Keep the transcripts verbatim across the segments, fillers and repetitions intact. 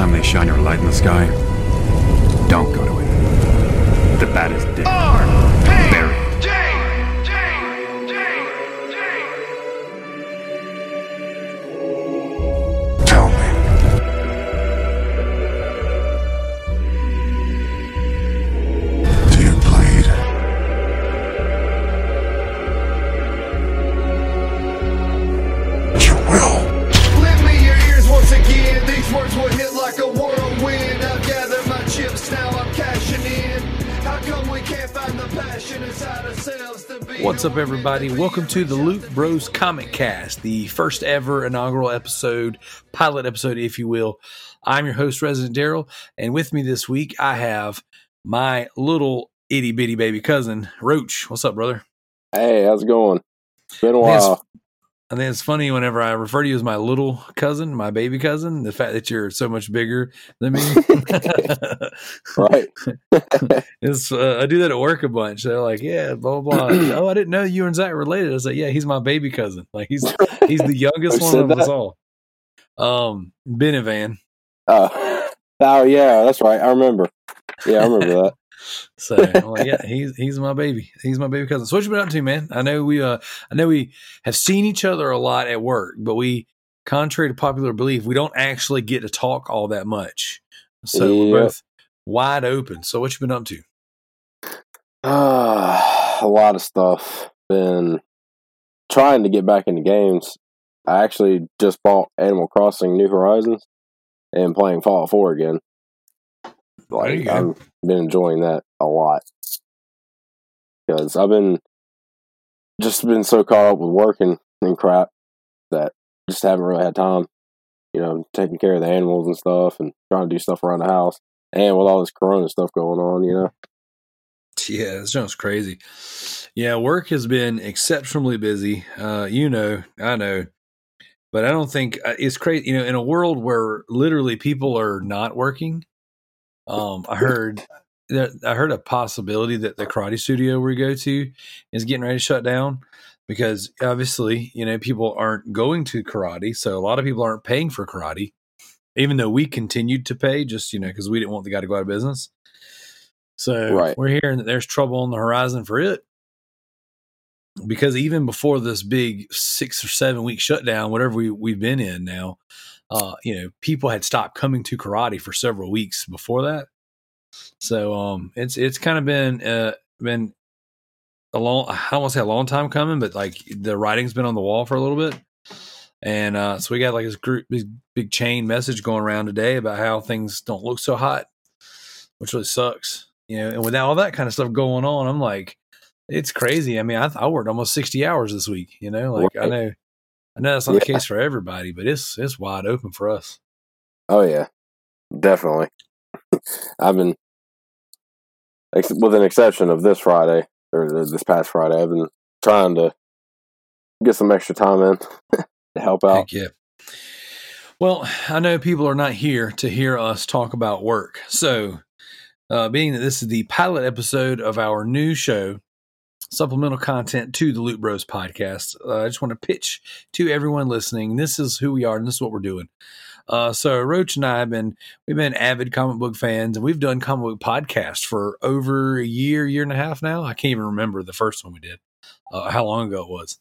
time they shine your light in the sky, don't go to it. The bat is dead. R -P Buried. J J J J J. Tell me. Do you bleed? You will. Lend me your ears once again. These words will hit like a whirlwind. I've gathered my chips, now I'm cashing in. What's up, everybody? Welcome to the Loot Bros Comic Cast, the first ever inaugural episode, pilot episode, if you will. I'm your host, Resident Daryl, and with me this week, I have my little itty bitty baby cousin, Roach. What's up, brother? Hey, how's it going? It's been a while. I think it's funny whenever I refer to you as my little cousin, my baby cousin, the fact that you're so much bigger than me. Right. It's, uh, I do that at work a bunch. They're like, yeah, blah, blah, blah. Oh, I didn't know you and Zach related. I was like, yeah, he's my baby cousin. Like he's, he's the youngest one of that? us all. Um, Benavan. Oh, oh yeah, that's right. I remember. Yeah, I remember that. So I'm like, yeah, he's he's my baby. He's my baby cousin. So what you been up to, man? I know we uh I know we have seen each other a lot at work, but we, contrary to popular belief, we don't actually get to talk all that much. So yeah. We're both wide open. So what you been up to? Uh a lot of stuff. Been trying to get back into games. I actually just bought Animal Crossing New Horizons and playing Fallout four again. Like, I've been enjoying that a lot because I've been just been so caught up with working and crap that just haven't really had time, you know, taking care of the animals and stuff and trying to do stuff around the house. And with all this Corona stuff going on, you know. Yeah, that sounds crazy. Yeah, work has been exceptionally busy. Uh, you know, I know. But I don't think uh, it's crazy. You know, in a world where literally people are not working. Um, I heard that I heard a possibility that the karate studio we go to is getting ready to shut down because obviously, you know, people aren't going to karate. So a lot of people aren't paying for karate, even though we continued to pay just, you know, cause we didn't want the guy to go out of business. So right. We're hearing that there's trouble on the horizon for it because even before this big six or seven week shutdown, whatever we, we've been in now, Uh, you know, people had stopped coming to karate for several weeks before that. So um, it's it's kind of been uh, been a long, I don't want to say a long time coming, but like the writing's been on the wall for a little bit. And uh, so we got like this group, this big chain message going around today about how things don't look so hot, which really sucks. You know, and with all that kind of stuff going on, I'm like, it's crazy. I mean, I, I worked almost sixty hours this week, you know, like right. I know. I know that's not yeah. the case for everybody, but it's it's wide open for us. Oh yeah, definitely. I've been, ex- with an exception of this Friday or this past Friday, I've been trying to get some extra time in to help out. Heck yeah. Well, I know people are not here to hear us talk about work. So, uh, being that this is the pilot episode of our new show. Supplemental content to the Loot Bros podcast. Uh, I just want to pitch to everyone listening. This is who we are and this is what we're doing. Uh, so Roach and I have been, we've been avid comic book fans and we've done comic book podcasts for over a year, year and a half now. I can't even remember the first one we did, uh, how long ago it was,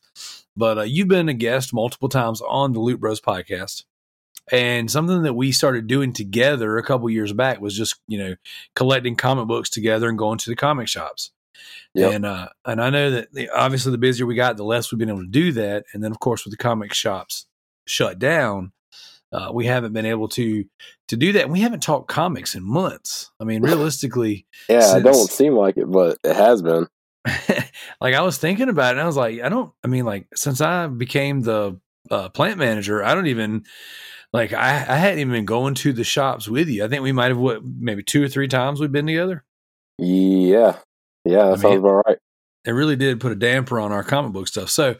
but uh, you've been a guest multiple times on the Loot Bros podcast. And something that we started doing together a couple years back was just, you know, collecting comic books together and going to the comic shops. Yep. And uh, and I know that the, obviously the busier we got, the less we've been able to do that. And then, of course, with the comic shops shut down, uh, we haven't been able to to do that. And we haven't talked comics in months. I mean, realistically. yeah, since, it don't seem like it, but it has been. Like, I was thinking about it, and I was like, I don't, I mean, like, since I became the uh, plant manager, I don't even, like, I, I hadn't even been going to the shops with you. I think we might have, what, maybe two or three times we've been together? Yeah. Yeah, that I mean, sounds about right. It really did put a damper on our comic book stuff. So,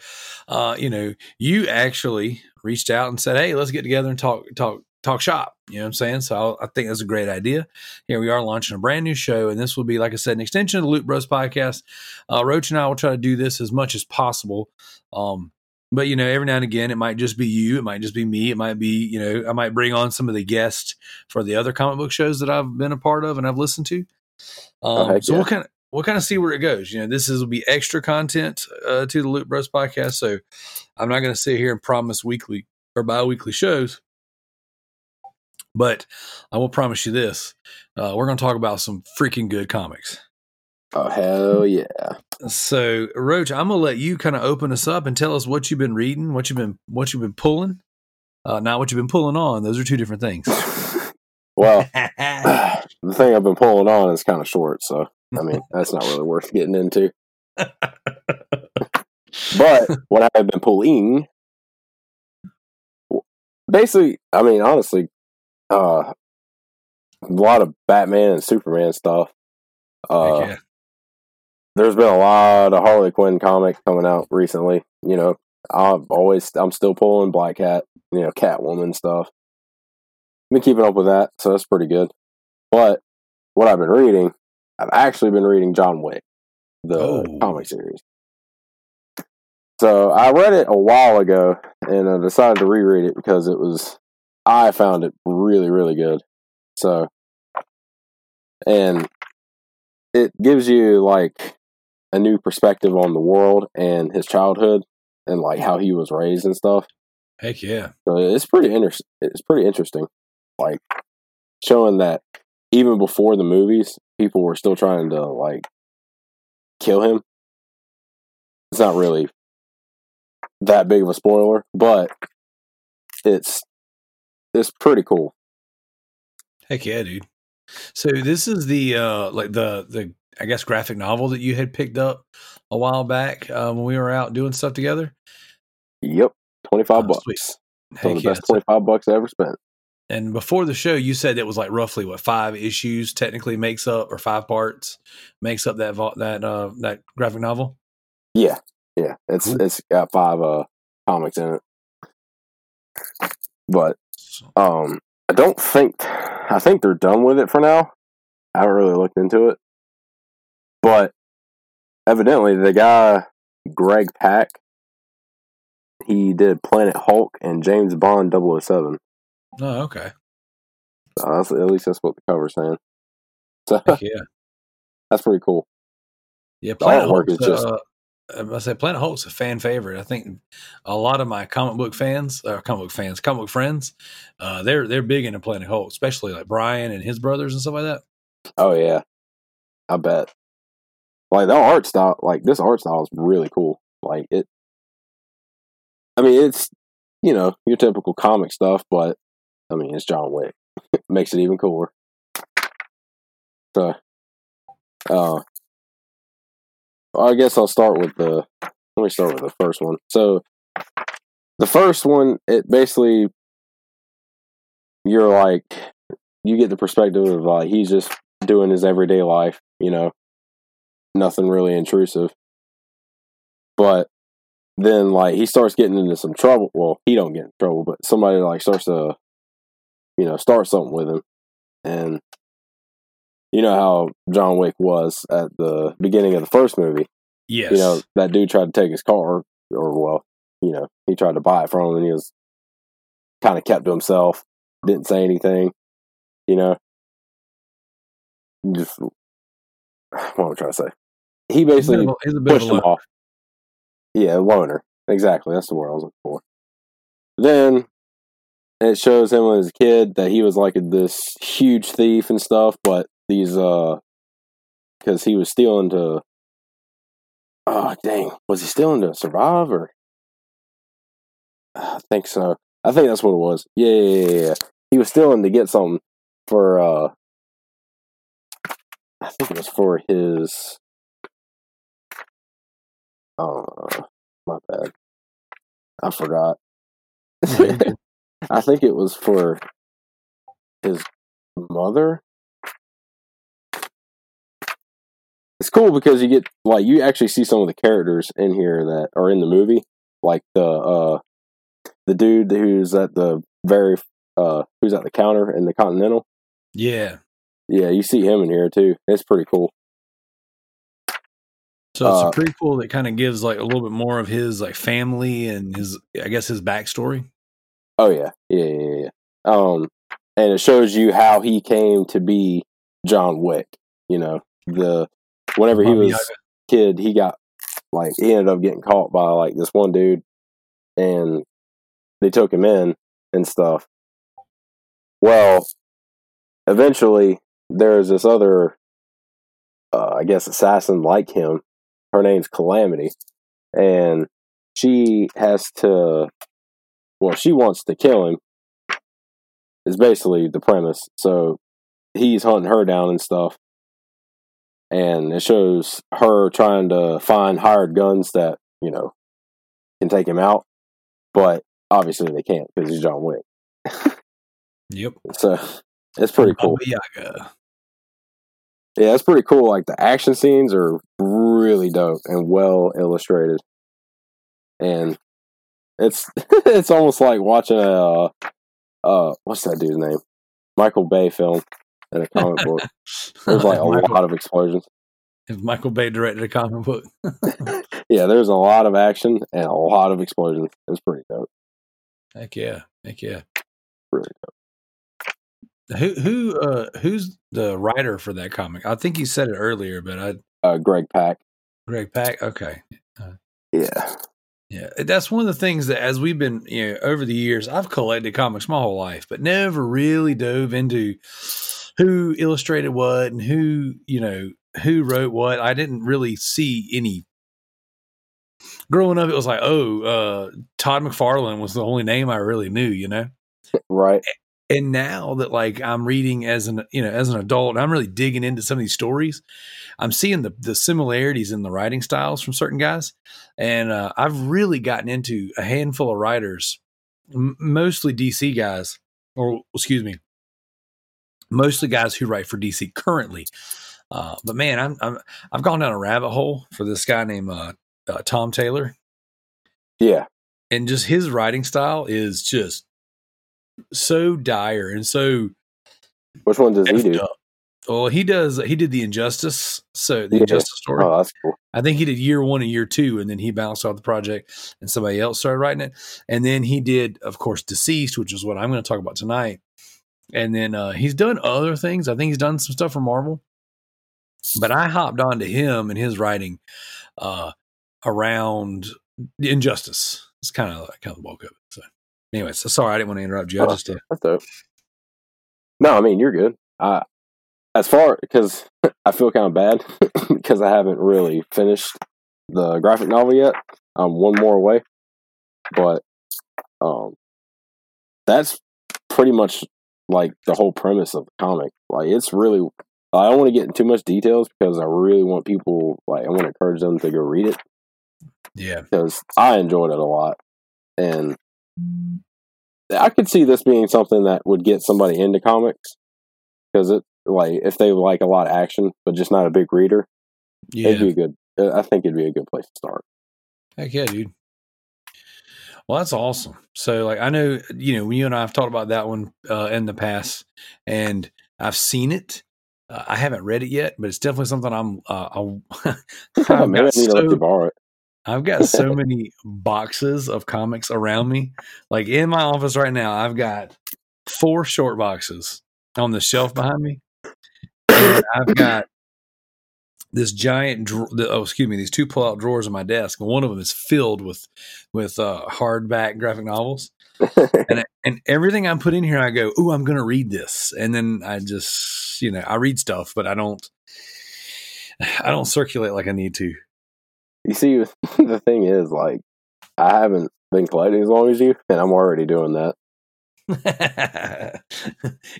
uh, you know, you actually reached out and said, hey, let's get together and talk, talk, talk shop. You know what I'm saying? So I'll, I think that's a great idea. Here we are launching a brand new show. And this will be, like I said, an extension of the Loot Bros podcast. Uh, Roach and I will try to do this as much as possible. Um, But, you know, every now and again, it might just be you. It might just be me. It might be, you know, I might bring on some of the guests for the other comic book shows that I've been a part of and I've listened to. Um, okay, so yeah. we'll kind of we'll kind of see where it goes. You know, this is will be extra content uh, to the Loot Bros podcast. So I'm not going to sit here and promise weekly or bi-weekly shows. But I will promise you this. Uh, we're going to talk about some freaking good comics. Oh, hell yeah. So, Roach, I'm going to let you kind of open us up and tell us what you've been reading, what you've been what you've been pulling, uh, not what you've been pulling on. Those are two different things. Well, the thing I've been pulling on is kind of short, so, I mean, that's not really worth getting into. But what I have been pulling, basically, I mean, honestly, uh, a lot of Batman and Superman stuff. Uh, yeah. There's been a lot of Harley Quinn comics coming out recently. You know, I've always, I'm still pulling Black Cat, you know, Catwoman stuff. Been keeping up with that, so that's pretty good. But what I've been reading, I've actually been reading John Wick, the oh. comic series. So I read it a while ago, and I decided to reread it because it was, I found it really, really good. So, and it gives you, like, a new perspective on the world and his childhood and, like, how he was raised and stuff. Heck yeah. So it's pretty inter- It's pretty interesting. Like, showing that even before the movies, people were still trying to, like, kill him. It's not really that big of a spoiler, but it's it's pretty cool. Heck yeah, dude. So this is the uh, like the the I guess graphic novel that you had picked up a while back uh, when we were out doing stuff together. Yep, twenty five oh, bucks. So the yeah, best twenty five bucks I ever spent. And before the show, you said it was like roughly what five issues technically makes up, or five parts makes up that that uh, that graphic novel. Yeah, yeah, it's cool. It's got five uh, comics in it, but um, I don't think. I think they're done with it for now. I haven't really looked into it. But evidently, the guy, Greg Pak, he did Planet Hulk and James Bond double oh seven. Oh, okay. So that's, at least that's what the cover's saying. So, yeah. That's pretty cool. Yeah, Planet Hulk is just. Uh, I said Planet Hulk's a fan favorite. I think a lot of my comic book fans, or comic book fans, comic book friends, uh, they're they're big into Planet Hulk, especially like Brian and his brothers and stuff like that. Oh yeah, I bet. Like the art style, like this art style is really cool. Like it, I mean, it's you know your typical comic stuff, but I mean it's John Wick. It makes it even cooler. So, uh. I guess I'll start with the, let me start with the first one. So the first one, it basically, you're like, you get the perspective of like, he's just doing his everyday life, you know, nothing really intrusive. But then like, he starts getting into some trouble. Well, he don't get in trouble, but somebody like starts to, you know, start something with him. And you know how John Wick was at the beginning of the first movie. Yes. You know, that dude tried to take his car, or, or well, you know, he tried to buy it from him, and he was kind of kept to himself, didn't say anything, you know. Just, what am I trying to say? He basically he's a bit pushed of a him off. Yeah, loner. Exactly. That's the word I was looking for. Then it shows him as a kid that he was like this huge thief and stuff, but These, uh, because he was stealing to, oh, dang, was he stealing to survive, or? I think so. I think that's what it was. Yeah, yeah, yeah, yeah. He was stealing to get something for, uh, I think it was for his, uh, my bad. I forgot. I think it was for his mother. It's cool because you get, like, you actually see some of the characters in here that are in the movie. Like, the, uh, the dude who's at the very, uh, who's at the counter in the Continental. Yeah. Yeah, you see him in here, too. It's pretty cool. So it's uh, a prequel that kind of gives like a little bit more of his like family and his, I guess, his backstory. Oh yeah, yeah, yeah, yeah. Um, and it shows you how he came to be John Wick. You know, the whenever he was a kid, he got like he ended up getting caught by like this one dude, and they took him in and stuff. Well, eventually there's this other, uh, I guess, assassin like him. Her name's Calamity, and she has to, well, she wants to kill him, is basically the premise. So he's hunting her down and stuff, and it shows her trying to find hired guns that, you know, can take him out, but obviously they can't because he's John Wick. Yep. So it's pretty cool. Bobby Yaga. Yeah, it's pretty cool. Like, the action scenes are really dope and well illustrated. And it's it's almost like watching a, uh, uh, what's that dude's name? Michael Bay film in a comic book. There's like a Michael, lot of explosions. If Michael Bay directed a comic book. Yeah, there's a lot of action and a lot of explosions. It's pretty dope. Heck yeah. Heck yeah. Really dope. Who who uh, who's the writer for that comic? I think you said it earlier, but I uh, Greg Pak. Greg Pak. Okay. Uh, yeah. Yeah. That's one of the things that, as we've been, you know, over the years, I've collected comics my whole life, but never really dove into who illustrated what and who, you know, who wrote what. I didn't really see any. Growing up, it was like, oh, uh, Todd McFarlane was the only name I really knew, you know? Right. And now that, like, I'm reading as an, you know, as an adult, I'm really digging into some of these stories. I'm seeing the the similarities in the writing styles from certain guys. And uh, I've really gotten into a handful of writers, m- mostly D C guys, or excuse me, mostly guys who write for D C currently. Uh, but man, I'm, I'm, I've gone down a rabbit hole for this guy named uh, uh, Tom Taylor. Yeah. And just his writing style is just so dire and so. Which one does he do? Up. Well, he does. He did the Injustice, so the yeah. Injustice story. Oh, that's cool. I think he did year one and year two, and then he bounced off the project, and somebody else started writing it. And then he did, of course, Deceased, which is what I'm going to talk about tonight. And then uh, he's done other things. I think he's done some stuff for Marvel, but I hopped onto him and his writing uh, around the Injustice. It's kind of kind of the bulk of it. So. Anyway, so sorry, I didn't want to interrupt you. I oh, just did. That's dope. No, I mean, you're good. I, as far, because I feel kind of bad because I haven't really finished the graphic novel yet. I'm one more away. But um, that's pretty much like the whole premise of the comic. Like, it's really, I don't want to get into too much details because I really want people, like, I want to encourage them to go read it. Yeah. Because I enjoyed it a lot. And I could see this being something that would get somebody into comics because it, like, if they like a lot of action, but just not a big reader, yeah. it'd be good. I think it'd be a good place to start. Heck yeah, dude. Well, that's awesome. So, like, I know, you know, you and I have talked about that one uh, in the past, and I've seen it. Uh, I haven't read it yet, but it's definitely something I'm. Uh, I, I've got so, to borrow it. I've got so many boxes of comics around me. Like in my office right now, I've got four short boxes on the shelf behind me. And I've got this giant, dra- the, oh, excuse me, these two pull-out drawers on my desk. One of them is filled with, with uh, hardback graphic novels. and I, and everything I put in here, I go, ooh, I'm going to read this. And then I just, you know, I read stuff, but I don't, I don't circulate like I need to. You see, the thing is, like, I haven't been collecting as long as you, and I'm already doing that.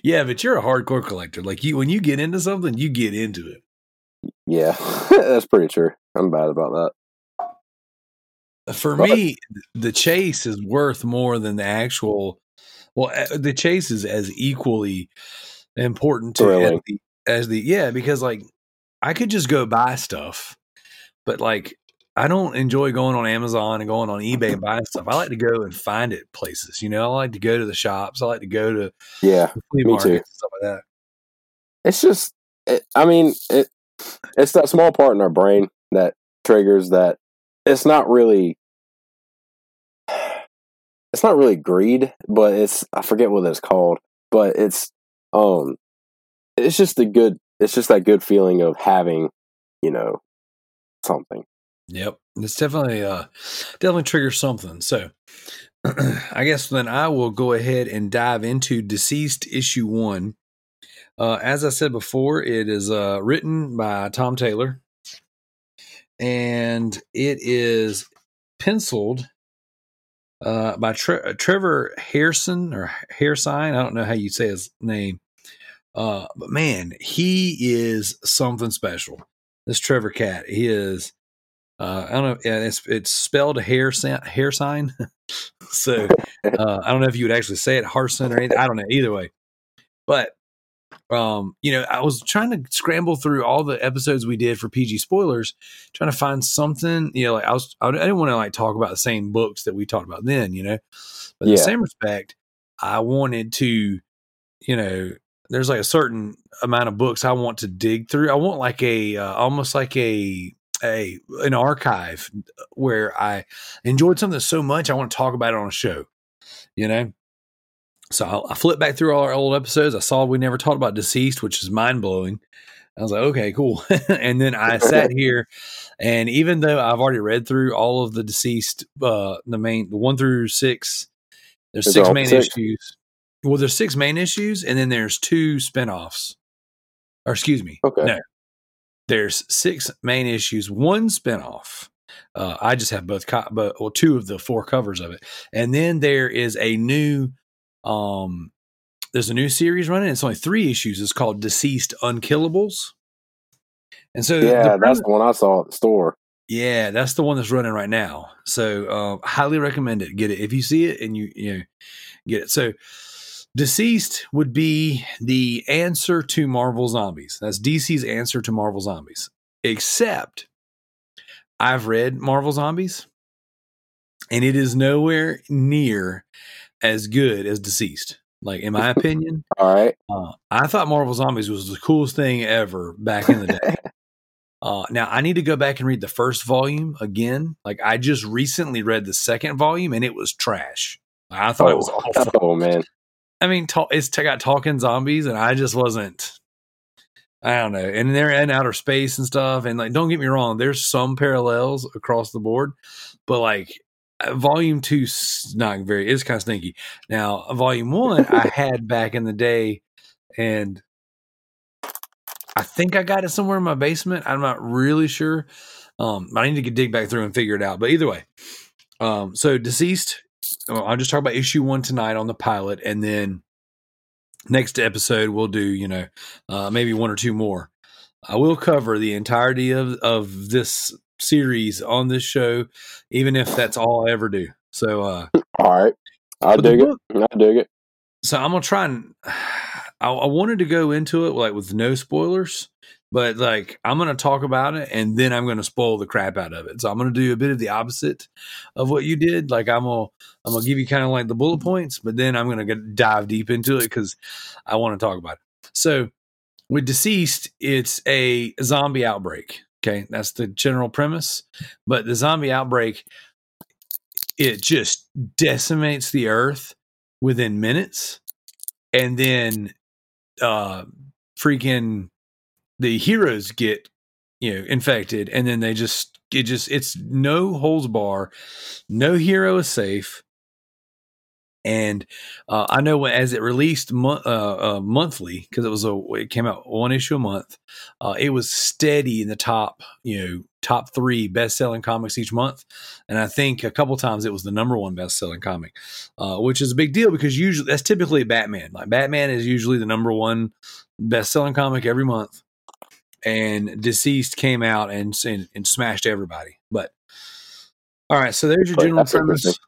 Yeah, but you're a hardcore collector. Like, you, when you get into something, you get into it. Yeah, that's pretty true. I'm bad about that. For but, me, the chase is worth more than the actual. Well, the chase is as equally important to really? as, the, as the yeah, because like I could just go buy stuff, but like. I don't enjoy going on Amazon and going on eBay and buying stuff. I like to go and find it places. You know, I like to go to the shops. I like to go to yeah, flea markets and stuff like that. It's just, it, I mean, it, it's that small part in our brain that triggers that it's not really, it's not really greed, but it's, I forget what it's called, but it's, um, it's just a good, it's just that good feeling of having, you know, something. Yep. It's definitely, uh, definitely triggers something. So I guess then I will go ahead and dive into Deceased issue one. Uh, as I said before, it is uh, written by Tom Taylor, and it is penciled uh, by Tre- Trevor Hairsine or Hairsine. I don't know how you say his name, uh, but man, he is something special. This Trevor Cat, he is. Uh, I don't know. It's it's spelled Hairsine. Hairsine. so uh, I don't know if you would actually say it Hairsine or anything. I don't know. Either way, but. Um, you know, I was trying to scramble through all the episodes we did for P G spoilers, trying to find something, you know, like I was, I didn't want to like talk about the same books that we talked about then, you know, but yeah. In the same respect, I wanted to, you know, there's like a certain amount of books I want to dig through. I want like a, uh, almost like a, a, an archive where I enjoyed something so much. I want to talk about it on a show, you know? So I flipped back through all our old episodes. I saw we never talked about Deceased, which is mind-blowing. I was like, okay, cool. And then I sat here, and even though I've already read through all of the Deceased, uh, the main, the one through six, there's, there's six main six. issues. Well, there's six main issues, and then there's two spinoffs. Or excuse me. Okay. No. There's six main issues, one spinoff. Uh, I just have both, co- but, well, two of the four covers of it. And then there is a new... Um, there's a new series running. It's only three issues. It's called Deceased Unkillables. And so, yeah, the premise, that's the one I saw at the store. Yeah, that's the one that's running right now. So, um, highly recommend it. Get it if you see it and you you know, get it. So, Deceased would be the answer to Marvel Zombies. That's D C's answer to Marvel Zombies. Except, I've read Marvel Zombies, and it is nowhere near as good as Deceased, like in my opinion. All right, uh, I thought Marvel Zombies was the coolest thing ever back in the day. uh, now I need to go back and read the first volume again. Like I just recently read the second volume, and it was trash. I thought oh, it was awful, oh, man. I mean, ta- it's t- got talking zombies, and I just wasn't. I don't know, and they're in outer space and stuff. And like, don't get me wrong, there's some parallels across the board, but like. Volume two, not very. It's kind of stinky. Now, volume one, I had back in the day, and I think I got it somewhere in my basement. I'm not really sure. Um, I need to dig back through and figure it out. But either way, um, so Deceased. I'll just talk about issue one tonight on the pilot, and then next episode we'll do, you know, uh, maybe one or two more. I will cover the entirety of of this series on this show, even if that's all I ever do. So, uh, all right, I dig it. I dig it. So I'm gonna try and I, I wanted to go into it like with no spoilers, but like I'm gonna talk about it and then I'm gonna spoil the crap out of it. So I'm gonna do a bit of the opposite of what you did. Like I'm gonna I'm gonna give you kind of like the bullet points, but then I'm gonna go dive deep into it because I want to talk about it. So with Deceased, it's a zombie outbreak. Okay, that's the general premise. But the zombie outbreak, it just decimates the earth within minutes. And then uh, freaking the heroes get, you know, infected. And then they just, it just, it's no holds bar. No hero is safe. And uh, I know as it released mo- uh, uh, monthly, because it was a it came out one issue a month. Uh, it was steady in the top, you know, top three best selling comics each month, and I think a couple times it was the number one best selling comic, uh, which is a big deal because usually that's typically Batman. Like Batman is usually the number one best selling comic every month, and Deceased came out and and, and smashed everybody. But all right, so there's your general premise.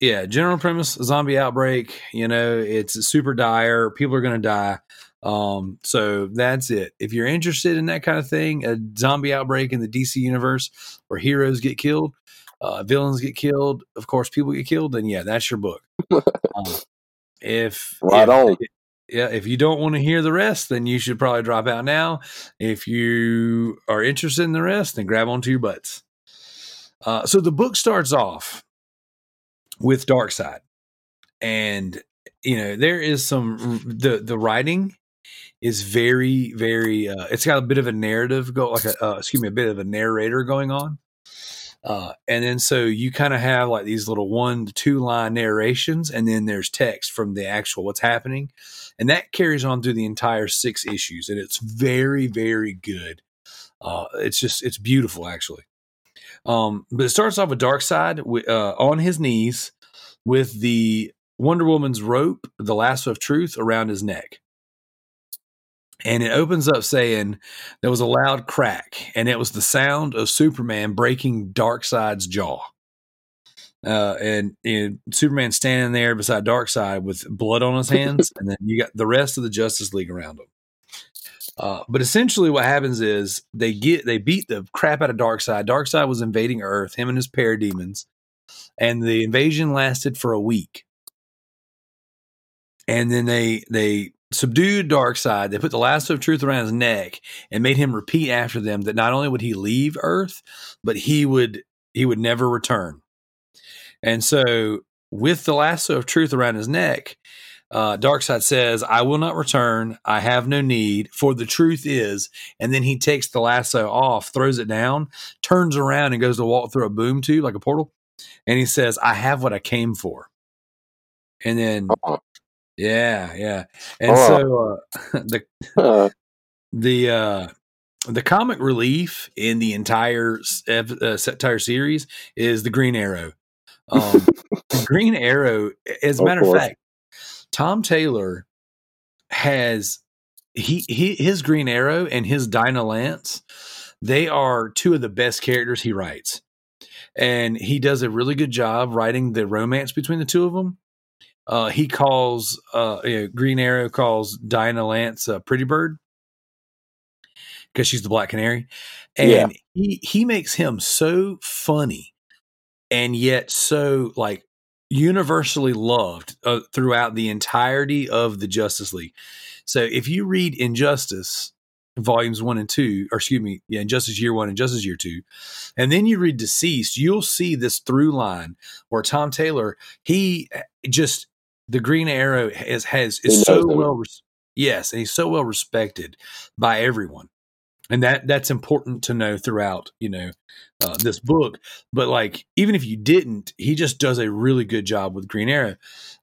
Yeah, general premise, zombie outbreak, you know, it's super dire. People are going to die. Um, so that's it. If you're interested in that kind of thing, a zombie outbreak in the D C universe where heroes get killed, uh, villains get killed, of course, people get killed, then yeah, that's your book. um, if right on. If, yeah, if you don't want to hear the rest, then you should probably drop out now. If you are interested in the rest, then grab onto your butts. Uh, so the book starts off with Darkseid, and you know there is some the the writing is very very. Uh, it's got a bit of a narrative go like a uh, excuse me a bit of a narrator going on, uh, and then so you kind of have like these little one to two line narrations, and then there's text from the actual what's happening, and that carries on through the entire six issues, and it's very very good. Uh, it's just it's beautiful actually. Um, but it starts off with Darkseid uh, on his knees with the Wonder Woman's rope, the Lasso of Truth, around his neck. And it opens up saying there was a loud crack, and it was the sound of Superman breaking Darkseid's jaw. Uh, and, and Superman standing there beside Darkseid with blood on his hands, and then you got the rest of the Justice League around him. Uh, but essentially what happens is they get they beat the crap out of Darkseid. Darkseid was invading Earth, him and his parademons, and the invasion lasted for a week. And then they they subdued Darkseid. They put the Lasso of Truth around his neck and made him repeat after them that not only would he leave Earth, but he would he would never return. And so with the Lasso of Truth around his neck, Uh, Darkseid says, "I will not return. I have no need, for the truth is." And then he takes the lasso off, throws it down, turns around, and goes to walk through a boom tube like a portal. And he says, "I have what I came for." And then, oh. yeah, yeah. And oh. so uh, the oh. the uh, the comic relief in the entire uh, entire series is the Green Arrow. Um, the Green Arrow, as a matter of, of fact. Tom Taylor has he, he his Green Arrow and his Dinah Lance. They are two of the best characters he writes, and he does a really good job writing the romance between the two of them. Uh, he calls uh, you know, Green Arrow calls Dinah Lance a pretty bird because she's the black canary, and yeah. he he makes him so funny and yet so like. universally loved uh, throughout the entirety of the Justice League. So if you read Injustice volumes one and two, or excuse me, yeah, Injustice year one and Injustice year two, and then you read Deceased, you'll see this through line where Tom Taylor, he just, the Green Arrow has, has is so well, res- yes. And he's so well respected by everyone. And that that's important to know throughout, you know, uh, this book. But like, even if you didn't, he just does a really good job with Green Arrow.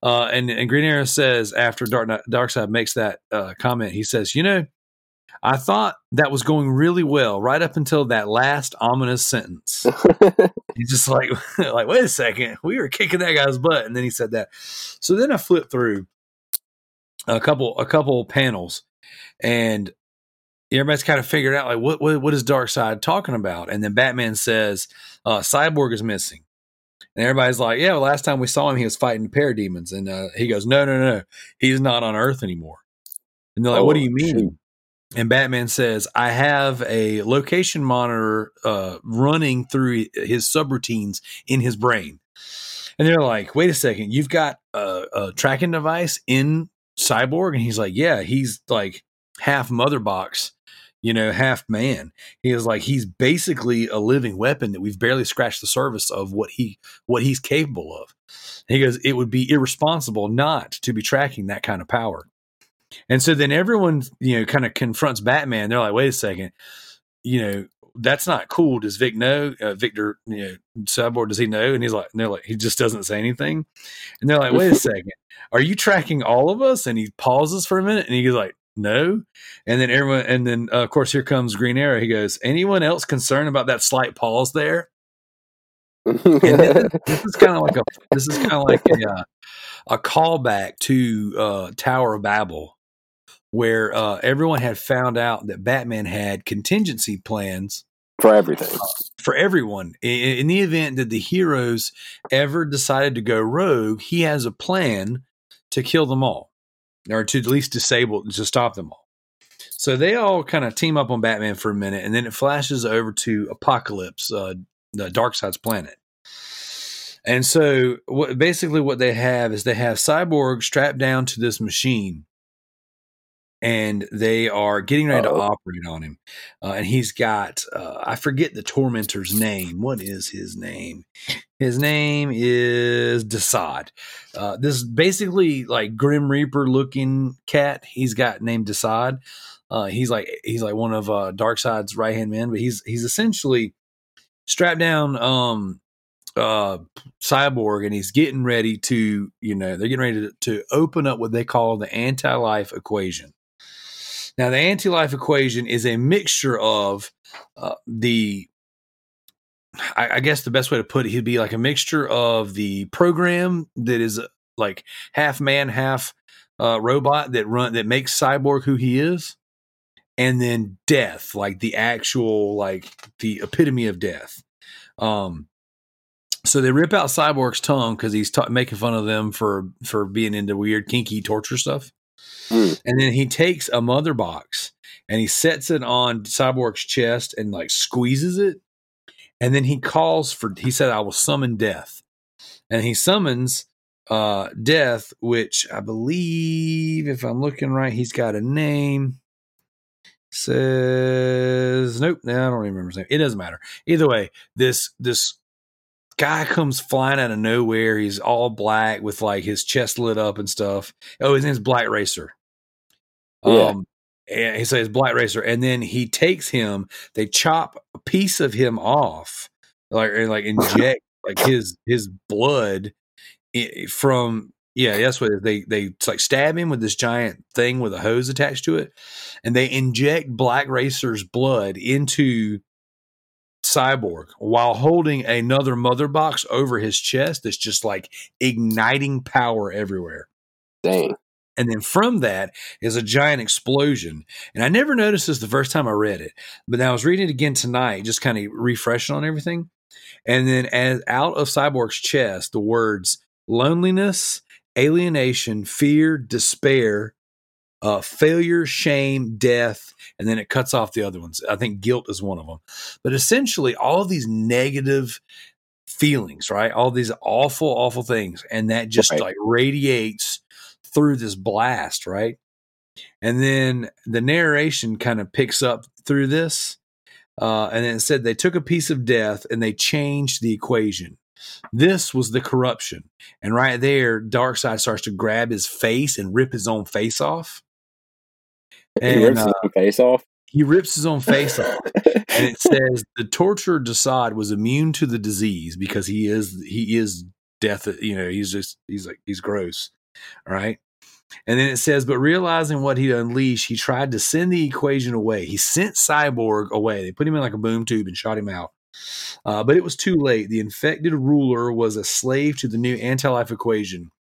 Uh, and, and Green Arrow says after Dark Darkseid makes that uh, comment, he says, "You know, I thought that was going really well right up until that last ominous sentence." He's just like, like, wait a second, we were kicking that guy's butt, and then he said that. So then I flipped through a couple a couple panels, and. Everybody's kind of figured out like what what, what is Darkseid talking about, and then Batman says uh, Cyborg is missing, and everybody's like, "Yeah, well, last time we saw him, he was fighting parademons," and uh, he goes, "No, no, no, he's not on Earth anymore." And they're like, oh, "What do you mean?" Shoot. And Batman says, "I have a location monitor uh, running through his subroutines in his brain," and they're like, "Wait a second, you've got a, a tracking device in Cyborg?" And he's like, "Yeah, he's like half Mother Box." You know, half man. He is like he's basically a living weapon that we've barely scratched the surface of what he what he's capable of. And he goes, it would be irresponsible not to be tracking that kind of power. And so then everyone, you know, kind of confronts Batman. They're like, wait a second, you know, that's not cool. Does Vic know? Uh, Victor, you know, Cyborg, does he know? And he's like, and they're like, he just doesn't say anything. And they're like, wait a second, are you tracking all of us? And he pauses for a minute, and he goes like. No. And then everyone, and then uh, of course, here comes Green Arrow. He goes, anyone else concerned about that slight pause there? And then, this is kind of like a, this is kind of like a, uh, a callback to uh, Tower of Babel, where uh, everyone had found out that Batman had contingency plans for everything, uh, for everyone. In, in the event that the heroes ever decided to go rogue, he has a plan to kill them all. Or to at least disable, to stop them all. So they all kind of team up on Batman for a minute, and then it flashes over to Apocalypse, uh, the Darkseid's planet. And so what, basically what they have is they have Cyborg strapped down to this machine, and they are getting ready Uh-oh. to operate on him. Uh, and he's got, uh, I forget the tormentor's name. What is his name? His name is Desaad. Uh, this basically like Grim Reaper looking cat he's got named Desaad. Uh, he's like, he's like one of uh, Darkseid's right hand men, but he's, he's essentially strapped down, um, uh, Cyborg, and he's getting ready to, you know, they're getting ready to, to open up what they call the Anti-Life Equation. Now, the Anti-Life Equation is a mixture of uh, the, I, I guess the best way to put it, he'd be like a mixture of the program that is like half man, half uh, robot that run that makes Cyborg who he is, and then death, like the actual, like the epitome of death. Um, So they rip out Cyborg's tongue because he's ta- making fun of them for, for being into weird, kinky torture stuff. Mm. And then he takes a mother box and he sets it on Cyborg's chest and like squeezes it. And then he calls for, he said, I will summon death. And he summons uh, death, which I believe, if I'm looking right, he's got a name. Says, nope, no, I don't remember his name. It doesn't matter. Either way, this, this, guy comes flying out of nowhere. He's all black with like his chest lit up and stuff. Oh, his name's Black Racer. Yeah. Um, and he says Black Racer. And then he takes him, they chop a piece of him off, like, and like inject like his, his blood from, yeah, that's what they, they like stab him with this giant thing with a hose attached to it. And they inject Black Racer's blood into Cyborg while holding another mother box over his chest that's just like igniting power everywhere. Dang. And then from that is a giant explosion. And I never noticed this the first time I read it, but I was reading it again tonight, just kind of refreshing on everything. And then as out of Cyborg's chest, the words loneliness, alienation, fear, despair, Uh, failure, shame, death, and then it cuts off the other ones. I think guilt is one of them. But essentially, all of these negative feelings, right? All these awful, awful things, and that just right. like radiates through this blast, right? And then the narration kind of picks up through this, uh, and then it said they took a piece of death and they changed the equation. This was the corruption. And right there, Darkseid starts to grab his face and rip his own face off. And, he rips uh, his own face off? He rips his own face off. And it says the torturer Desaad was immune to the disease because he is he is death, you know, he's just he's like he's gross. All right. And then it says, but realizing what he'd unleashed, he tried to send the equation away. He sent Cyborg away. They put him in like a boom tube and shot him out. Uh, but it was too late. The infected ruler was a slave to the new Anti-Life Equation.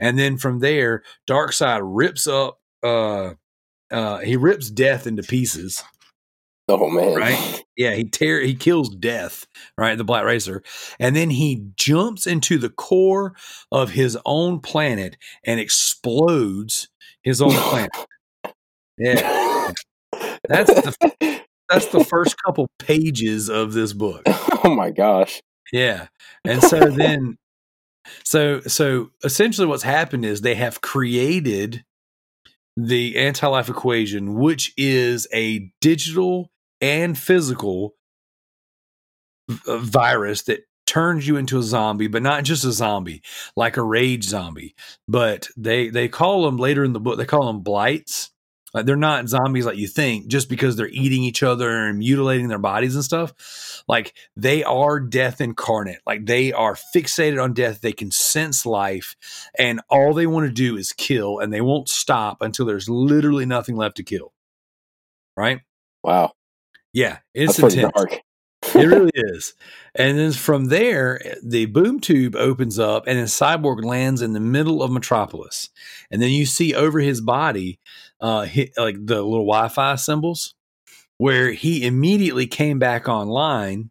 And then from there, Darkseid rips up, uh, uh, he rips death into pieces. Oh, man. Right? Yeah, he tear, he kills death, right, the Black Racer. And then he jumps into the core of his own planet and explodes his own planet. Yeah. That's the... F- That's the first couple pages of this book. Oh my gosh. Yeah. And so then, so, so essentially what's happened is they have created the Anti-Life Equation, which is a digital and physical v- virus that turns you into a zombie, but not just a zombie, like a rage zombie. But they, they call them later in the book, they call them blights. Like they're not zombies like you think, just because they're eating each other and mutilating their bodies and stuff. Like they are death incarnate. Like they are fixated on death. They can sense life, and all they want to do is kill, and they won't stop until there's literally nothing left to kill. Right? Wow. Yeah, it's That's intense. Pretty dark. It really is. And then from there, the boom tube opens up, and then Cyborg lands in the middle of Metropolis. And then you see over his body, uh, hit, like the little Wi-Fi symbols, where he immediately came back online.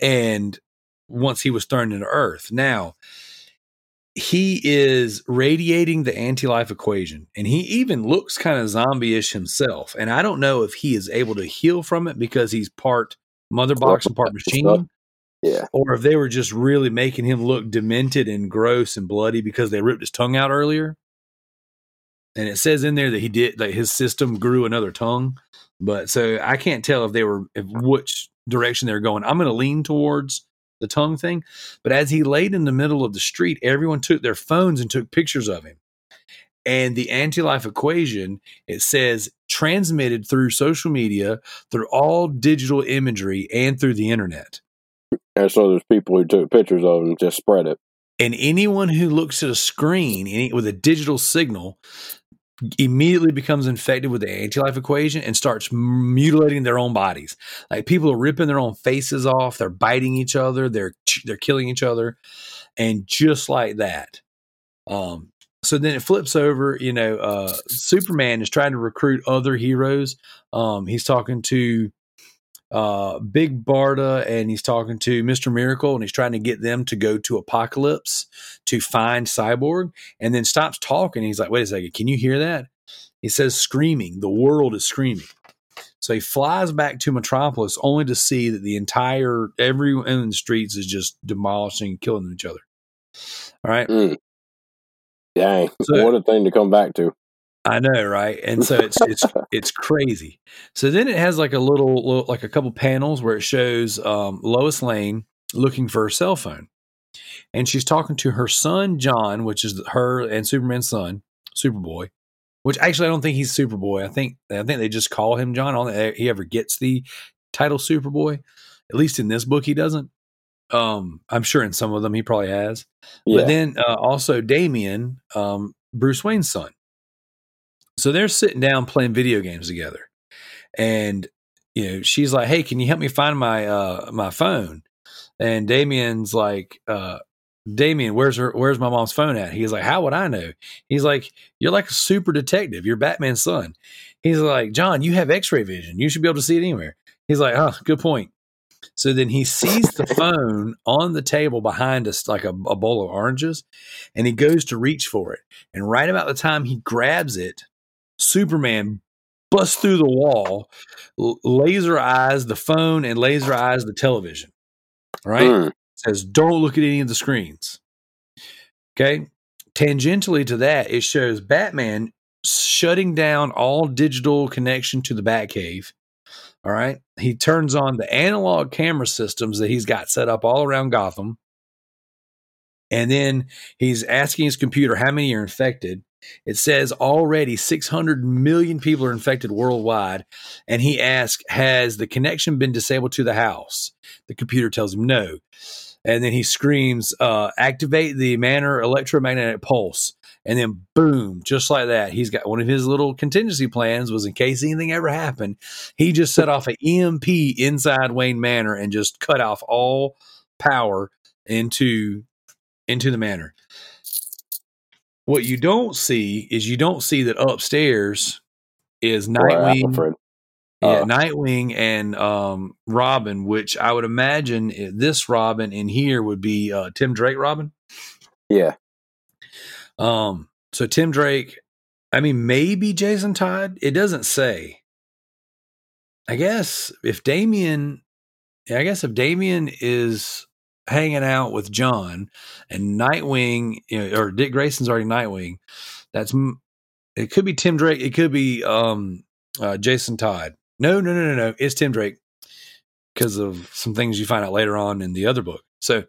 And once he was thrown into Earth, now he is radiating the Anti-Life Equation, and he even looks kind of zombie-ish himself. And I don't know if he is able to heal from it because he's part mother box and part machine, yeah, or if they were just really making him look demented and gross and bloody because they ripped his tongue out earlier. And it says in there that he did, like his system grew another tongue. But so I can't tell if they were, if which direction they're going. I'm going to lean towards the tongue thing. But as he laid in the middle of the street, everyone took their phones and took pictures of him. And the Anti-Life Equation, it says, transmitted through social media, through all digital imagery, and through the internet. And so there's people who took pictures of him and just spread it. And anyone who looks at a screen any, with a digital signal immediately becomes infected with the Anti-Life Equation and starts mutilating their own bodies. Like, people are ripping their own faces off. They're biting each other. They're they're killing each other. And just like that. Um, so then it flips over. You know, uh, Superman is trying to recruit other heroes. Um, he's talking to uh Big Barda, and he's talking to Mister Miracle, and he's trying to get them to go to Apocalypse to find Cyborg, and then stops talking. He's like, wait a second, can you hear that? He says, screaming, the world is screaming. So he flies back to Metropolis, only to see that the entire, everyone in the streets is just demolishing and killing each other. All right. Mm. Dang. So, what a thing to come back to. I know, right? And so it's it's it's crazy. So then it has like a little, little like a couple panels where it shows um, Lois Lane looking for her cell phone, and she's talking to her son John, which is her and Superman's son, Superboy. Which actually I don't think he's Superboy. I think I think they just call him John. I don't think he ever gets the title Superboy. At least in this book, he doesn't. Um, I'm sure in some of them he probably has. Yeah. But then uh, also Damian, um, Bruce Wayne's son. So they're sitting down playing video games together, and you know she's like, "Hey, can you help me find my uh, my phone?" And Damian's like, uh, "Damian, where's her? Where's my mom's phone at?" He's like, "How would I know?" He's like, "You're like a super detective. You're Batman's son." He's like, "John, you have X-ray vision. You should be able to see it anywhere." He's like, "Oh, good point." So then he sees the phone on the table behind us, like a, a bowl of oranges, and he goes to reach for it. And right about the time he grabs it, Superman busts through the wall, l- laser eyes the phone and laser eyes the television. Right? Mm. Says, don't look at any of the screens. Okay. Tangentially to that, it shows Batman shutting down all digital connection to the Batcave. All right. He turns on the analog camera systems that he's got set up all around Gotham. And then he's asking his computer how many are infected. It says already six hundred million people are infected worldwide. And he asks, has the connection been disabled to the house? The computer tells him no. And then he screams, uh, activate the Manor electromagnetic pulse. And then boom, just like that. He's got one of his little contingency plans was in case anything ever happened. He just set off an E M P inside Wayne Manor and just cut off all power into, into the Manor. What you don't see is you don't see that upstairs is Nightwing, right, uh, yeah, Nightwing and um, Robin, which I would imagine this Robin in here would be uh, Tim Drake Robin. Yeah. Um. So Tim Drake, I mean, maybe Jason Todd. It doesn't say. I guess if Damian, I guess if Damian is hanging out with John and Nightwing, you know, or Dick Grayson's already Nightwing. That's it. Could be Tim Drake. It could be um, uh, Jason Todd. No, no, no, no, no. It's Tim Drake because of some things you find out later on in the other book. So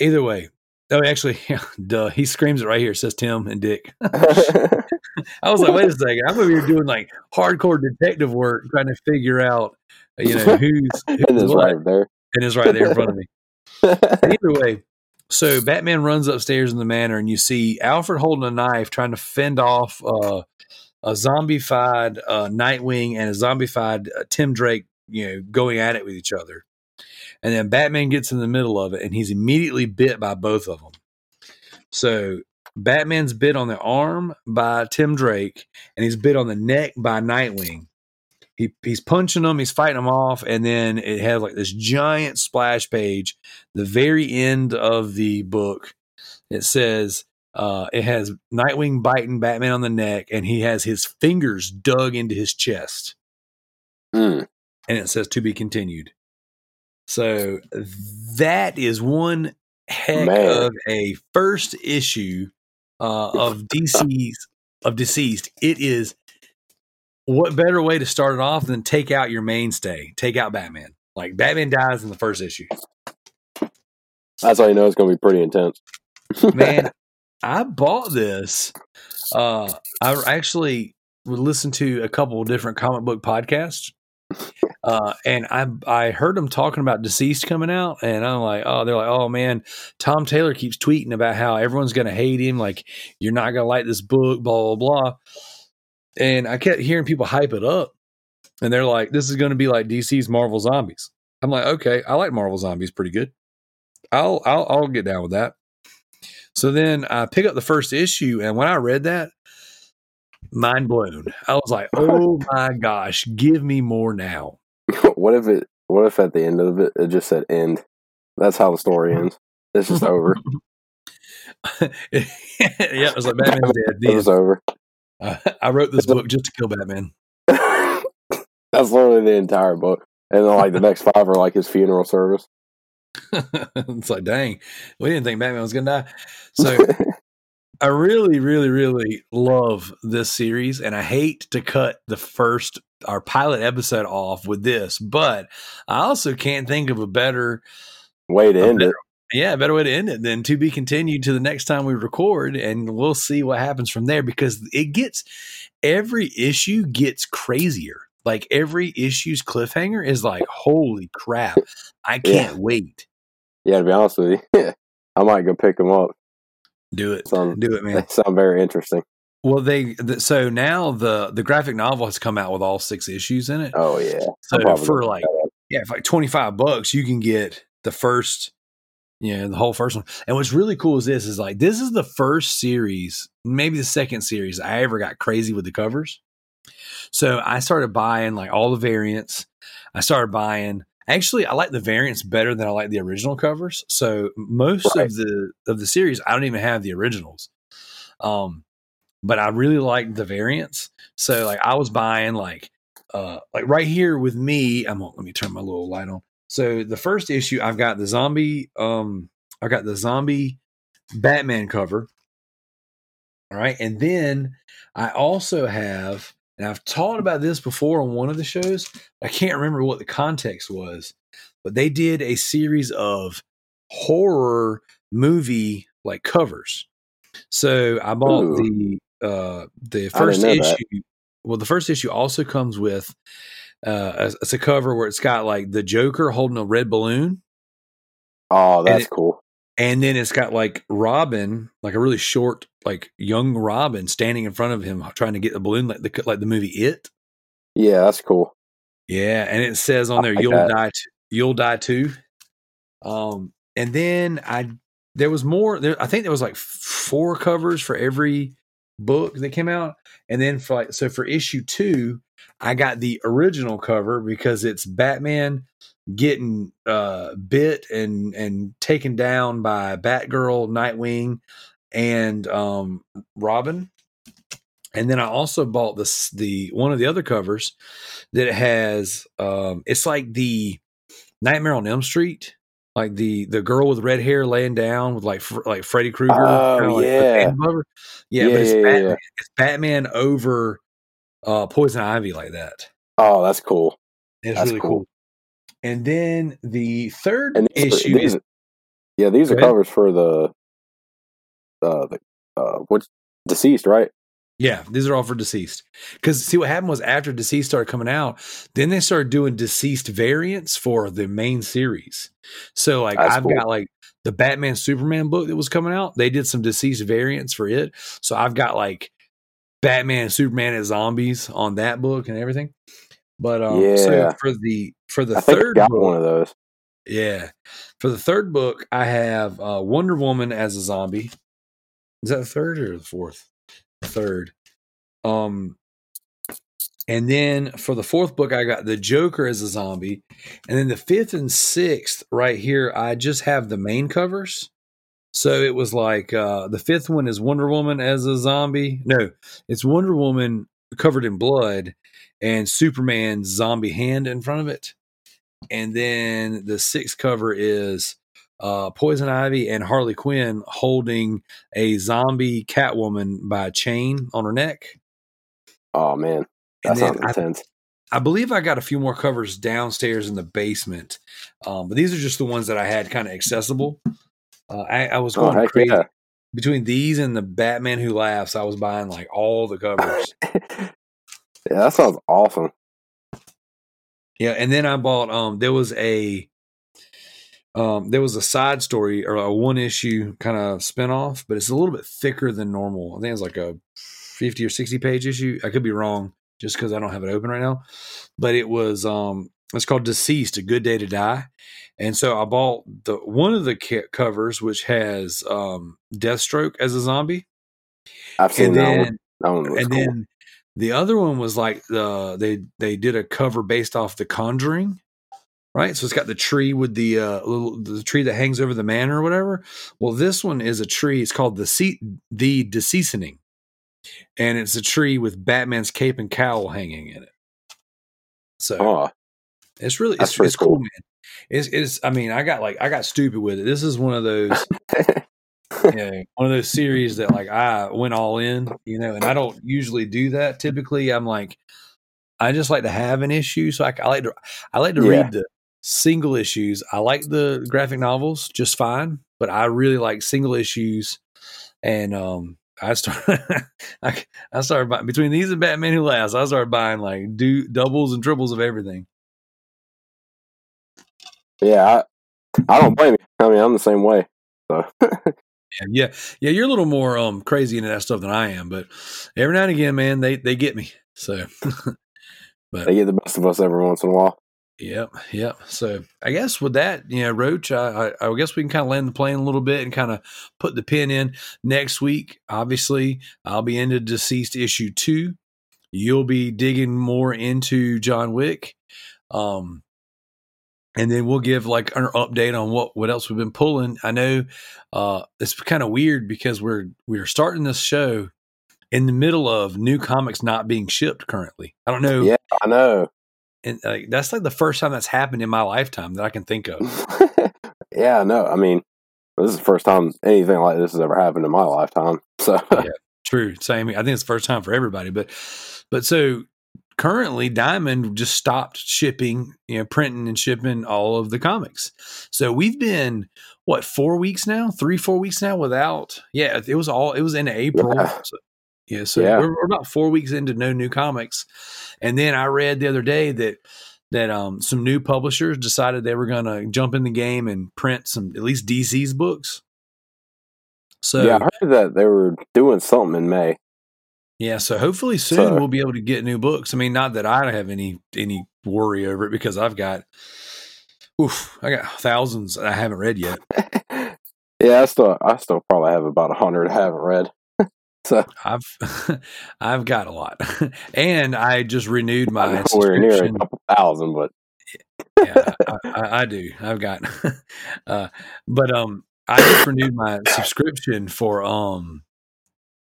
either way, oh, actually, yeah, duh. He screams it right here. It says Tim and Dick. I was like, wait a second. I'm over here doing like hardcore detective work, trying to figure out, you know, who's, who's and is right there and is right there in front of me. Either way, so Batman runs upstairs in the Manor, and you see Alfred holding a knife trying to fend off uh, a zombified uh, Nightwing and a zombified uh, Tim Drake, you know, going at it with each other. And then Batman gets in the middle of it, and he's immediately bit by both of them. So Batman's bit on the arm by Tim Drake, and he's bit on the neck by Nightwing. He, he's punching them, he's fighting them off, and then it has like this giant splash page. The very end of the book, it says uh, it has Nightwing biting Batman on the neck, and he has his fingers dug into his chest. Mm. And it says to be continued. So that is one heck Man. of a first issue uh, of D C's of Deceased, it is what better way to start it off than take out your mainstay, take out Batman. Like, Batman dies in the first issue. That's how you know it's going to be pretty intense. Man, I bought this. Uh, I actually listened to a couple of different comic book podcasts, uh, and I I heard them talking about Deceased coming out, and I'm like, oh, they're like, oh man, Tom Taylor keeps tweeting about how everyone's going to hate him, like you're not going to like this book, blah blah blah. And I kept hearing people hype it up, and they're like, this is going to be like D C's Marvel Zombies. I'm like, okay, I like Marvel Zombies pretty good. I'll I'll, I'll get down with that. So then I pick up the first issue, and when I read that, mind blown. I was like, oh my gosh, give me more now. What if it, what if at the end of it, it just said end? That's how the story ends. It's just over. Yeah, it was like Batman's dead. It was over. Uh, I wrote this book just to kill Batman. That's literally the entire book. And then like the next five are like his funeral service. It's like, dang, we didn't think Batman was gonna die. So I really, really, really love this series, and I hate to cut the first our pilot episode off with this, but I also can't think of a better way to end it. Yeah, a better way to end it than to be continued to the next time we record, and we'll see what happens from there, because it gets every issue gets crazier. Like every issue's cliffhanger is like, holy crap, I can't yeah. wait. Yeah, to be honest with you, I might go pick them up. Do it, sound, do it, man. They sound very interesting. Well, they th- so now the the graphic novel has come out with all six issues in it. Oh yeah, so for like yeah, for like twenty five bucks, you can get the first, you know, the whole first one. And what's really cool is this is like this is the first series, maybe the second series I ever got crazy with the covers. So I started buying like all the variants. I started buying. Actually, I like the variants better than I like the original covers. So most right. of the of the series, I don't even have the originals. Um, but I really like the variants. So like I was buying like uh like right here with me. I'm on, let me turn my little light on. So the first issue, I've got the zombie. Um, I got the zombie Batman cover. All right, and then I also have. And I've talked about this before on one of the shows. I can't remember what the context was, but they did a series of horror movie like covers. So I bought Ooh. the uh, the first issue. That. Well, the first issue also comes with uh, it's a cover where it's got like the Joker holding a red balloon. Oh, that's and it, cool. And then it's got like Robin, like a really short, like young Robin standing in front of him, trying to get the balloon, like the like the movie It. Yeah, that's cool. Yeah, and it says on there, like "You'll that. die, t- you'll die too." Um, and then I there was more. There, I think there was like four covers for every book that came out, and then for like so for issue two, I got the original cover because it's Batman getting uh, bit and and taken down by Batgirl, Nightwing, and um, Robin. And then I also bought this the one of the other covers that has um, it's like the Nightmare on Elm Street, like the the girl with red hair laying down with like fr- like Freddy Krueger. Oh like yeah. yeah, yeah, but it's, yeah, Batman. Yeah. It's Batman over uh, Poison Ivy like that. Oh, that's cool. It's that's really cool. cool. And then the third these issue are, these, is yeah, these are ahead. covers for the uh the uh what's Deceased, right? Yeah, these are all for Deceased. Because see what happened was after Deceased started coming out, then they started doing Deceased variants for the main series. So like That's I've cool. got like the Batman Superman book that was coming out. They did some Deceased variants for it. So I've got like Batman Superman and Zombies on that book and everything. But um, yeah. so for the for the I third think I got book, one of those. Yeah, for the third book, I have uh, Wonder Woman as a zombie. Is that the third or the fourth? The third. Um, and then for the fourth book, I got the Joker as a zombie, and then the fifth and sixth right here, I just have the main covers. So it was like uh, the fifth one is Wonder Woman as a zombie. No, it's Wonder Woman covered in blood. And Superman's zombie hand in front of it. And then the sixth cover is uh, Poison Ivy and Harley Quinn holding a zombie Catwoman by a chain on her neck. Oh, man. That sounds intense. I believe I got a few more covers downstairs in the basement. Um, but these are just the ones that I had kind of accessible. Uh, I, I was going oh, crazy. Yeah. Between these and the Batman Who Laughs, I was buying like all the covers. Yeah, that sounds awesome. Yeah, and then I bought, um, there was a, um, there was a side story or a one issue kind of spinoff, but it's a little bit thicker than normal. I think it's like a fifty or sixty page issue. I could be wrong, just because I don't have it open right now, but it was, um, it's called Deceased, A Good Day to Die. And so I bought the, one of the ca- covers, which has, um, Deathstroke as a zombie. I've seen that one. That one looks cool. And then the other one was like, the, they, they did a cover based off The Conjuring, right? So it's got the tree with the, uh, little, the tree that hangs over the manor or whatever. Well, this one is a tree. It's called the seat, the Deceasoning. And it's a tree with Batman's cape and cowl hanging in it. So oh, it's really, it's, it's cool, cool, man. It's, it's, I mean, I got like, I got stupid with it. This is one of those, you know, one of those series that like I went all in, you know, and I don't usually do that. Typically I'm like, I just like to have an issue. So I, I like to, I like to yeah. read the single issues. I like the graphic novels just fine, but I really like single issues. And, um, I started, I, I started buying between these and Batman Who Laughs. I started buying like do doubles and triples of everything. Yeah. I, I don't blame you. I mean, I'm the same way. So. yeah, yeah. Yeah. You're a little more um, crazy into that stuff than I am, but every now and again, man, they, they get me. So, but they get the best of us every once in a while. Yep. Yep. So I guess with that, you know, Roach, I, I, I guess we can kind of land the plane a little bit and kind of put the pin in next week. Obviously I'll be into Deceased issue two. You'll be digging more into John Wick. Um, and then we'll give like an update on what, what else we've been pulling. I know, uh, it's kind of weird because we're, we're starting this show in the middle of new comics not being shipped currently. I don't know. Yeah, I know. And like, that's like the first time that's happened in my lifetime that I can think of. yeah, no, I mean, this is the first time anything like this has ever happened in my lifetime. So yeah, true, same. I think it's the first time for everybody. But, but so currently, Diamond just stopped shipping, you know, printing and shipping all of the comics. So we've been what four weeks now, three, four weeks now without. Yeah, it was all. It was in April. Yeah. So, Yeah, so yeah. We're, we're about four weeks into no new comics, and then I read the other day that that um, some new publishers decided they were going to jump in the game and print some at least D C's books. So yeah, I heard that they were doing something in May. Yeah, so hopefully soon so. we'll be able to get new books. I mean, not that I have any any worry over it because I've got, oof, I got thousands I haven't read yet. yeah, I still I still probably have about a hundred I haven't read. So I've I've got a lot, and I just renewed my subscription. We're near a couple thousand, but yeah, I, I, I do. I've got, uh, but um, I just renewed my subscription for um,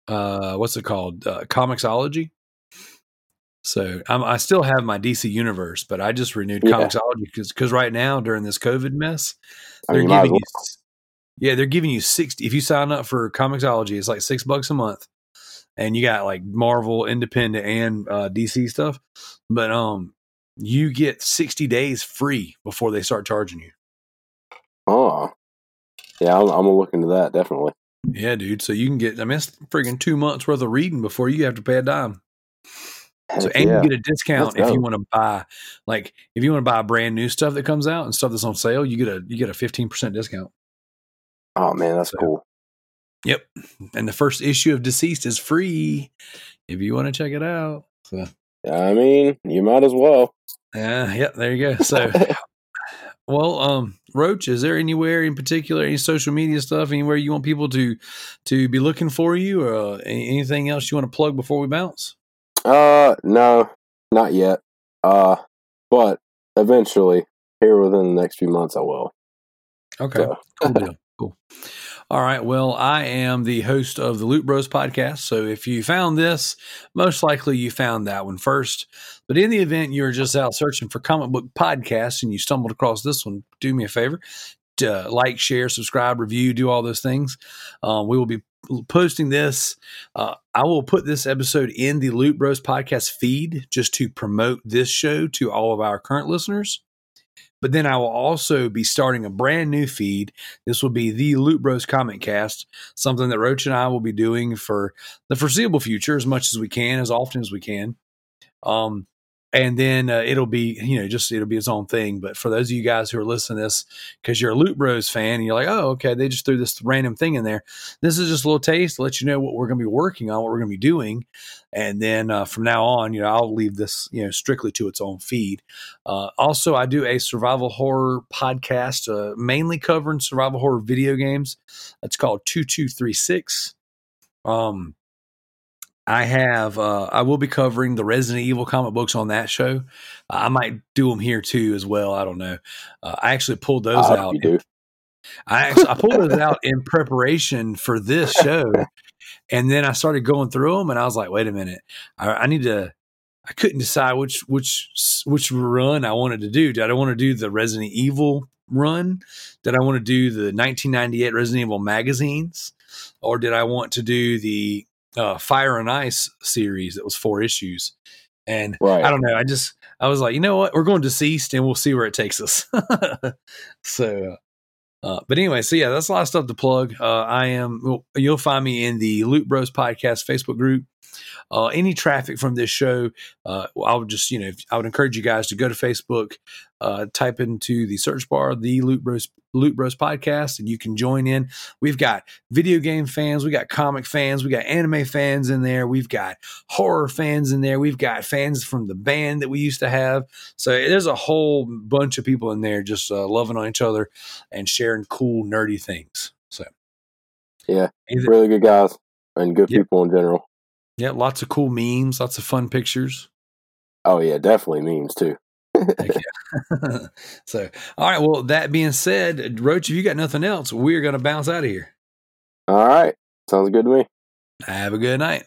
uh, what's it called, uh, Comixology. So I'm, I still have my D C Universe, but I just renewed yeah. Comixology because because right now during this COVID mess, they're I mean, giving you. Yeah, they're giving you sixty. If you sign up for Comixology, it's like six bucks a month, and you got like Marvel, independent, and uh, D C stuff. But um, you get sixty days free before they start charging you. Oh, yeah, I'm, I'm gonna look into that definitely. Yeah, dude. So you can get. I mean, it's freaking two months worth of reading before you have to pay a dime. So and yeah. you get a discount if you want to buy, like, if you want to buy brand new stuff that comes out and stuff that's on sale, you get a you get a fifteen percent discount. Oh man, that's so cool. Yep. And the first issue of Deceased is free if you want to check it out. So I mean, you might as well. Yeah, uh, yep, there you go. So well, um, Roach, is there anywhere in particular, any social media stuff, anywhere you want people to to be looking for you or uh, anything else you want to plug before we bounce? Uh no, not yet. Uh but eventually, here within the next few months I will. Okay. So. Cool deal. Cool. All right. Well, I am the host of the Loot Bros podcast. So if you found this, most likely you found that one first. But in the event you're just out searching for comic book podcasts and you stumbled across this one, do me a favor. uh, like, share, subscribe, review, do all those things. Um, we will be posting this. Uh, I will put this episode in the Loot Bros podcast feed just to promote this show to all of our current listeners. But then I will also be starting a brand new feed. This will be the Loot Bros Comic Cast, something that Roach and I will be doing for the foreseeable future as much as we can, as often as we can. Um, and then uh, it'll be, you know, just it'll be its own thing. But for those of you guys who are listening to this because you're a Loot Bros fan and you're like, oh, okay, they just threw this random thing in there. This is just a little taste to let you know what we're going to be working on, what we're going to be doing. And then uh, from now on, you know, I'll leave this, you know, strictly to its own feed. Uh, also, I do a survival horror podcast, uh, mainly covering survival horror video games. It's called two two three six. Um, I have, uh, I will be covering the Resident Evil comic books on that show. Uh, I might do them here too as well. I don't know. Uh, I actually pulled those I out. In, I actually, I pulled those out in preparation for this show. And then I started going through them and I was like, wait a minute. I, I need to, I couldn't decide which, which, which run I wanted to do. Did I want to do the Resident Evil run? Did I want to do the nineteen ninety-eight Resident Evil magazines? Or did I want to do the, Uh, Fire and Ice series that was four issues, and right. I don't know. I just I was like, you know what, we're going Deceased, and we'll see where it takes us. so, uh, but anyway, so yeah, that's a lot of stuff to plug. Uh, I am. Well, you'll find me in the Loot Bros Podcast Facebook group. Uh, any traffic from this show, uh, I would just you know I would encourage you guys to go to Facebook, uh, type into the search bar the Loot Bros Loot Bros Podcast, and you can join in. We've got video game fans, we got comic fans, we got anime fans in there, we've got horror fans in there, we've got fans from the band that we used to have. So there's a whole bunch of people in there just uh, loving on each other and sharing cool nerdy things. So yeah, either, really good guys and good yeah. people in general. Yeah, lots of cool memes, lots of fun pictures. Oh, yeah, definitely memes, too. So, all right, well, that being said, Roach, if you got nothing else, we're going to bounce out of here. All right, sounds good to me. Have a good night.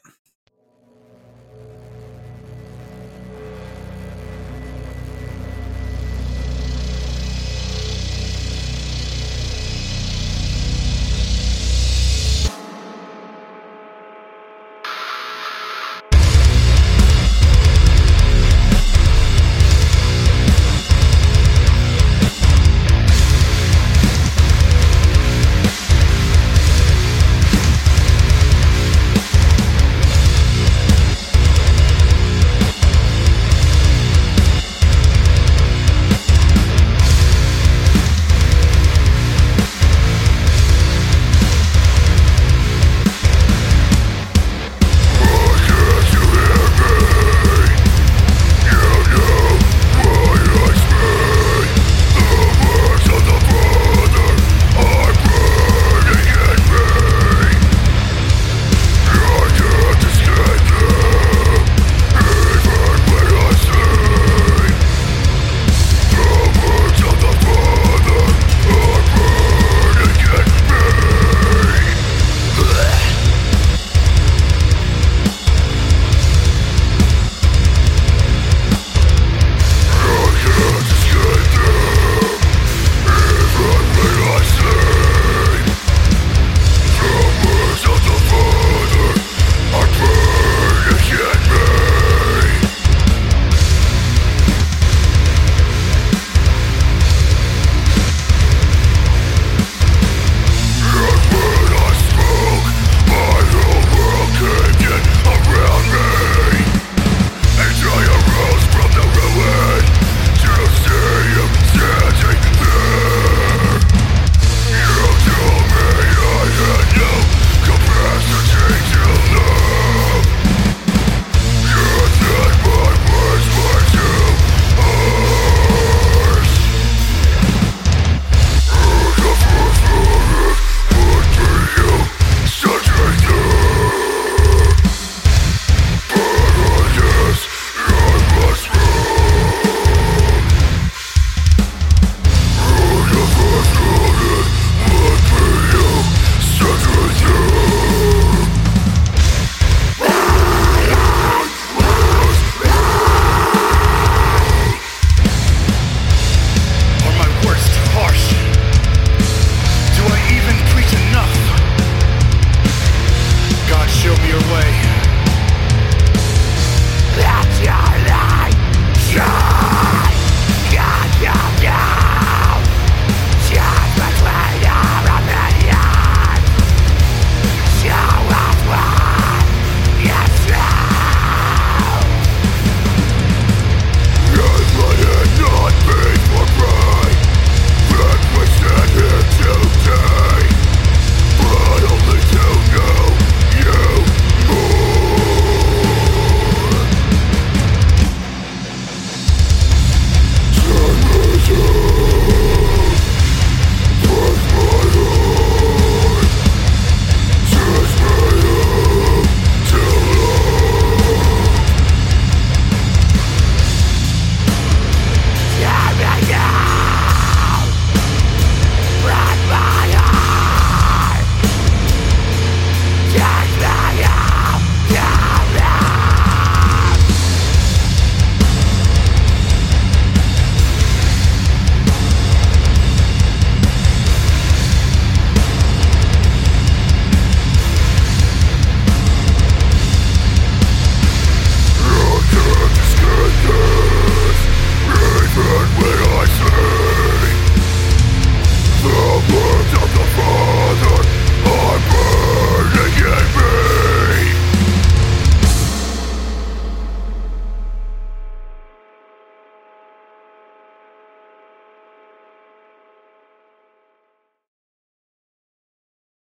the words of the Father.